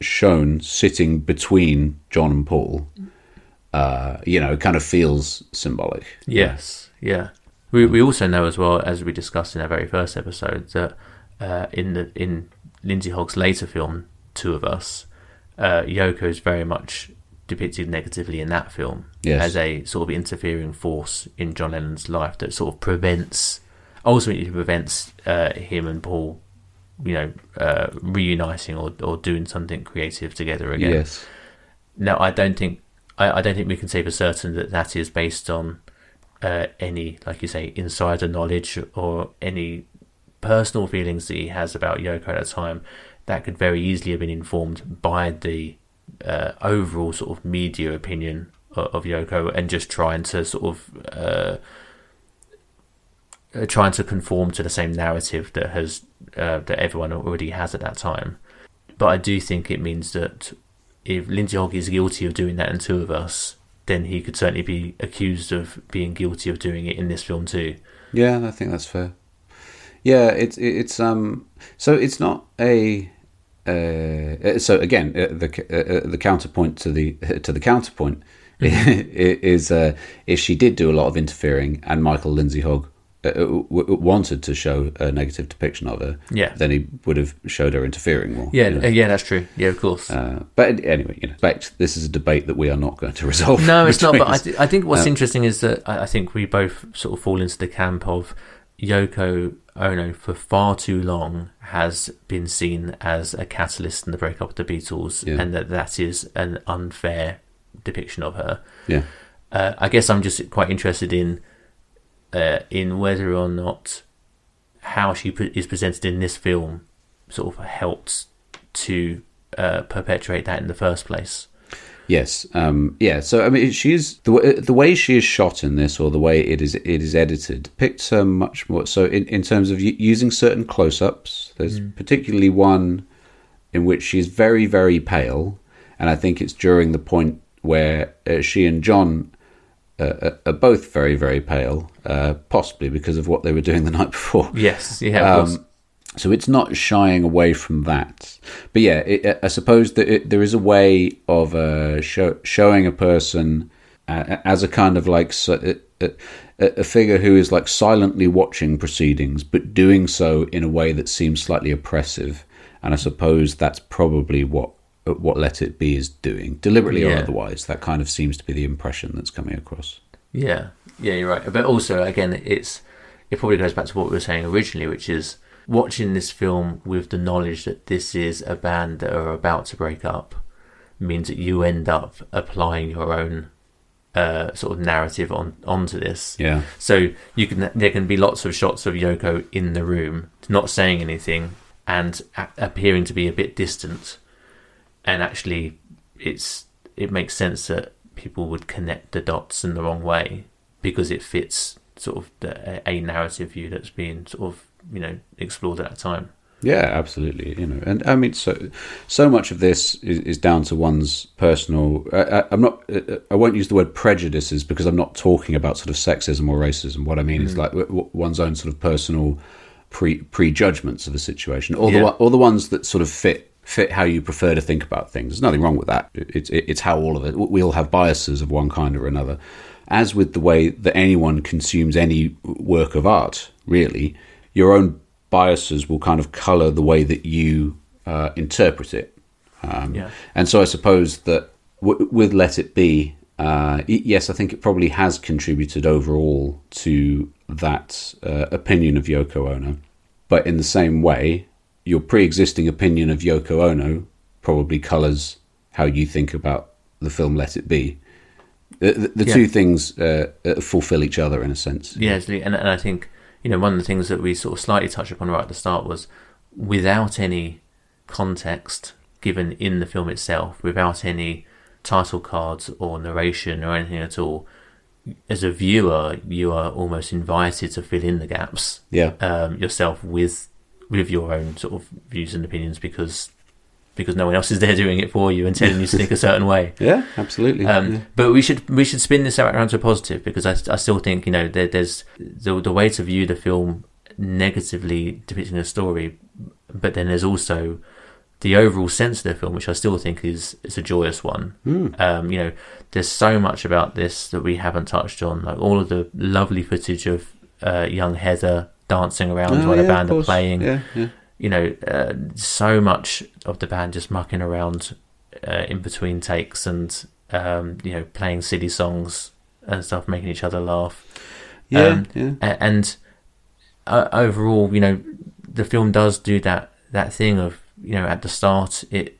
shown sitting between John and Paul, kind of feels symbolic. Yes, yeah. We also know as well, as we discussed in our very first episode, that in Lindsay-Hogg's later film, Two of Us, Yoko is very much depicted negatively in that film, yes, as a sort of interfering force in John Lennon's life that sort of ultimately prevents him and Paul, reuniting or doing something creative together again. Yes. Now, I don't think we can say for certain that is based on any, like you say, insider knowledge or any personal feelings that he has about Yoko at the time. That could very easily have been informed by the overall sort of media opinion of Yoko, and just trying to sort of conform to the same narrative that has that everyone already has at that time. But I do think it means that if Lindsay-Hogg is guilty of doing that in Two of Us, then he could certainly be accused of being guilty of doing it in this film too. Yeah, I think that's fair. Yeah, it's so it's not a so again the counterpoint to the counterpoint is if she did do a lot of interfering and Michael Lindsay-Hogg wanted to show a negative depiction of her, yeah, then he would have showed her interfering more. Yeah, yeah, that's true. Yeah, of course. But anyway, this is a debate that we are not going to resolve. No, it's not. But I think what's interesting is that I think we both sort of fall into the camp of Yoko Ono for far too long has been seen as a catalyst in the breakup of the Beatles, yeah, and that is an unfair depiction of her. Yeah, I guess I'm just quite interested in whether or not how she is presented in this film sort of helped to perpetuate that in the first place. Yes, yeah. So I mean, she is the way she is shot in this, or the way it is edited, depicts her much more. So in terms of using certain close-ups, there's particularly one in which she is very, very pale, and I think it's during the point where she and John are both very, very pale, possibly because of what they were doing the night before. Yes, yeah. Of course. So it's not shying away from that. But yeah, I suppose that there is a way of showing a person as a kind of like a figure who is like silently watching proceedings, but doing so in a way that seems slightly oppressive. And I suppose that's probably what Let It Be is doing, deliberately, yeah, or otherwise. That kind of seems to be the impression that's coming across. Yeah, yeah, you're right. But also, again, it probably goes back to what we were saying originally, which is, watching this film with the knowledge that this is a band that are about to break up means that you end up applying your own sort of narrative onto this. Yeah. So there can be lots of shots of Yoko in the room, not saying anything and appearing to be a bit distant. And actually, it makes sense that people would connect the dots in the wrong way because it fits sort of a narrative view that's being sort of explored at that time. Yeah, absolutely. And I mean, so much of this is down to one's personal. I won't use the word prejudices because I'm not talking about sort of sexism or racism. What I mean is like one's own sort of personal prejudgments of a situation, or the ones that sort of fit how you prefer to think about things. There's nothing wrong with that. It's how all of it. We all have biases of one kind or another. As with the way that anyone consumes any work of art, really, your own biases will kind of colour the way that you interpret it. And so I suppose that with Let It Be, yes, I think it probably has contributed overall to that opinion of Yoko Ono. But in the same way, your pre-existing opinion of Yoko Ono probably colours how you think about the film Let It Be. The two things fulfil each other in a sense. Yeah, and I think... one of the things that we sort of slightly touched upon right at the start was, without any context given in the film itself, without any title cards or narration or anything at all, as a viewer, you are almost invited to fill in the gaps yourself with with your own sort of views and opinions because no one else is there doing it for you and telling you to think a certain way. Yeah, absolutely. But we should spin this around to a positive, because I still think, you know, there's the way to view the film negatively depicting a story, but then there's also the overall sense of the film, which I still think is a joyous one. Mm. You know, there's so much about this that we haven't touched on, like all of the lovely footage of young Heather dancing around while the band are playing. Yeah, yeah. You know, so much of the band just mucking around in between takes and, you know, playing silly songs and stuff, making each other laugh. Yeah, And overall, you know, the film does do that thing of, you know, at the start, it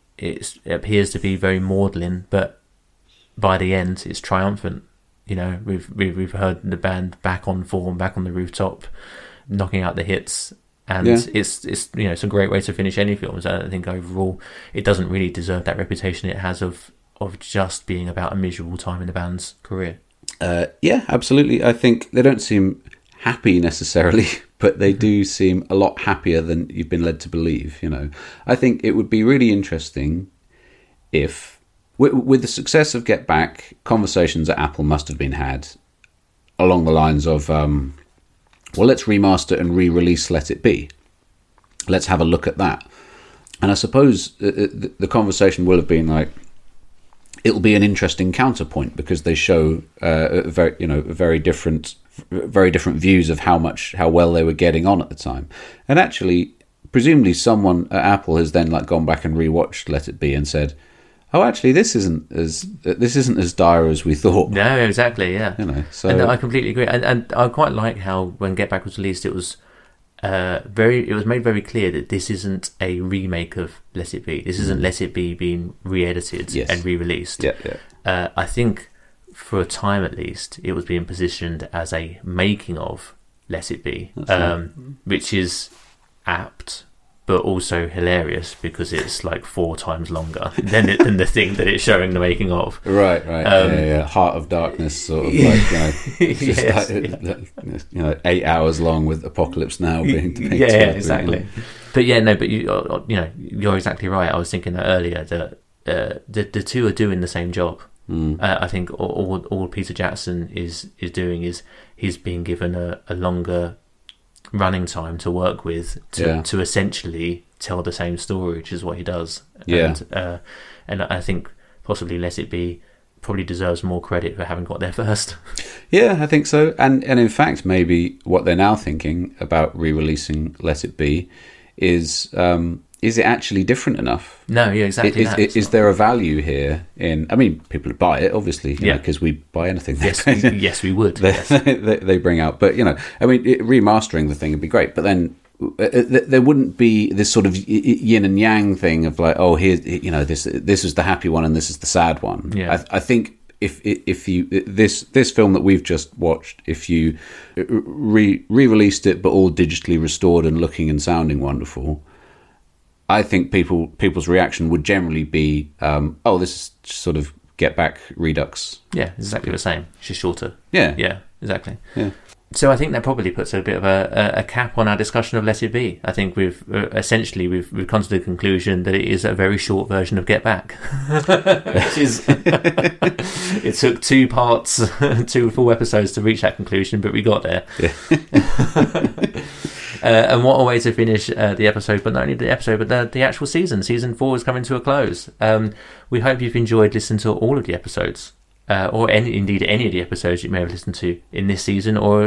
appears to be very maudlin, but by the end, it's triumphant. You know, we've heard the band back on form, back on the rooftop, knocking out the hits, and it's you know, it's a great way to finish any film. So I think overall, it doesn't really deserve that reputation it has of just being about a miserable time in the band's career. Yeah, absolutely. I think they don't seem happy necessarily, but they do seem a lot happier than you've been led to believe, you know. I think it would be really interesting if, with the success of Get Back, conversations at Apple must have been had along the lines of, well, let's remaster and re-release Let It Be. Let's have a look at that. And I suppose the conversation will have been like, it'll be an interesting counterpoint, because they show very different views of how well they were getting on at the time. And actually, presumably someone at Apple has then like gone back and rewatched Let It Be and said, oh, actually this isn't as dire as we thought. No, exactly. Yeah, you know, so. And I completely agree, and I quite like how when Get Back was released, it was made very clear that this isn't a remake of Let It Be. This isn't Let It Be being re-edited and re-released. Yeah. I think for a time at least, it was being positioned as a making of Let It Be, which is apt but also hilarious, because it's like 4 times longer than the thing that it's showing the making of. Right. Heart of Darkness, sort of like, you know, just you know, 8 hours long with Apocalypse Now being depicted. Yeah, exactly. Really. But yeah, no, but you know, you're exactly right. I was thinking that earlier, that the two are doing the same job. Mm. I think all Peter Jackson is doing is he's being given a longer running time to work with to essentially tell the same story, which is what he does. Yeah. And I think possibly Let It Be probably deserves more credit for having got there first. Yeah, I think so. And in fact, maybe what they're now thinking about re-releasing Let It Be is it actually different enough? No, yeah, exactly. Is there a value here in... I mean, people would buy it, obviously, because we buy anything. Yes, we would. They bring out. But, you know, I mean, remastering the thing would be great. But then there wouldn't be this sort of yin and yang thing of like, oh, here's, you know, this is the happy one and this is the sad one. Yeah. I think if you... This film that we've just watched, if you re-released it but all digitally restored and looking and sounding wonderful... I think people's reaction would generally be, oh, this is sort of Get Back redux. Yeah, exactly the same. She's shorter. Yeah, exactly. Yeah. So I think that probably puts a bit of a cap on our discussion of Let It Be. I think we've essentially come to the conclusion that it is a very short version of Get Back. Which is it took 2 parts, 2 full episodes to reach that conclusion, but we got there. Yeah. And what a way to finish the episode, but not only the episode, but the actual season. Season 4 is coming to a close. We hope you've enjoyed listening to all of the episodes, or indeed any of the episodes you may have listened to in this season, or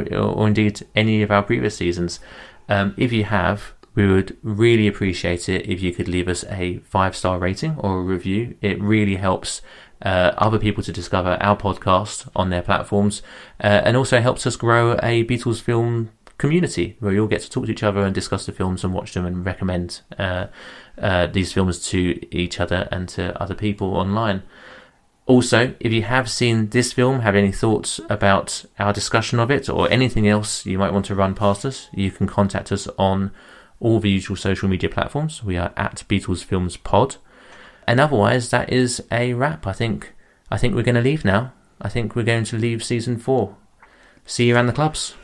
indeed any of our previous seasons. If you have, we would really appreciate it if you could leave us a 5-star rating or a review. It really helps other people to discover our podcast on their platforms, and also helps us grow a Beatles film community where we all get to talk to each other and discuss the films and watch them and recommend these films to each other and to other people online. Also, if you have seen this film, have any thoughts about our discussion of it or anything else you might want to run past us, you can contact us on all the usual social media platforms. We are at Beatles Films Pod. And otherwise, that is a wrap. I think we're going to leave now. I think we're going to leave season 4. See you around the clubs.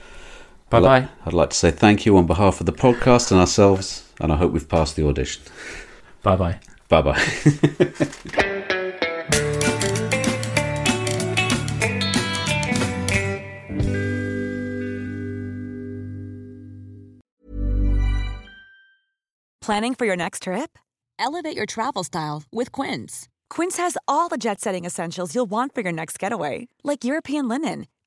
Bye-bye. I'd like to say thank you on behalf of the podcast and ourselves And I hope we've passed the audition. Bye-bye. Bye-bye. Planning for your next trip? Elevate your travel style with Quince. Quince has all the jet-setting essentials you'll want for your next getaway, like European linen,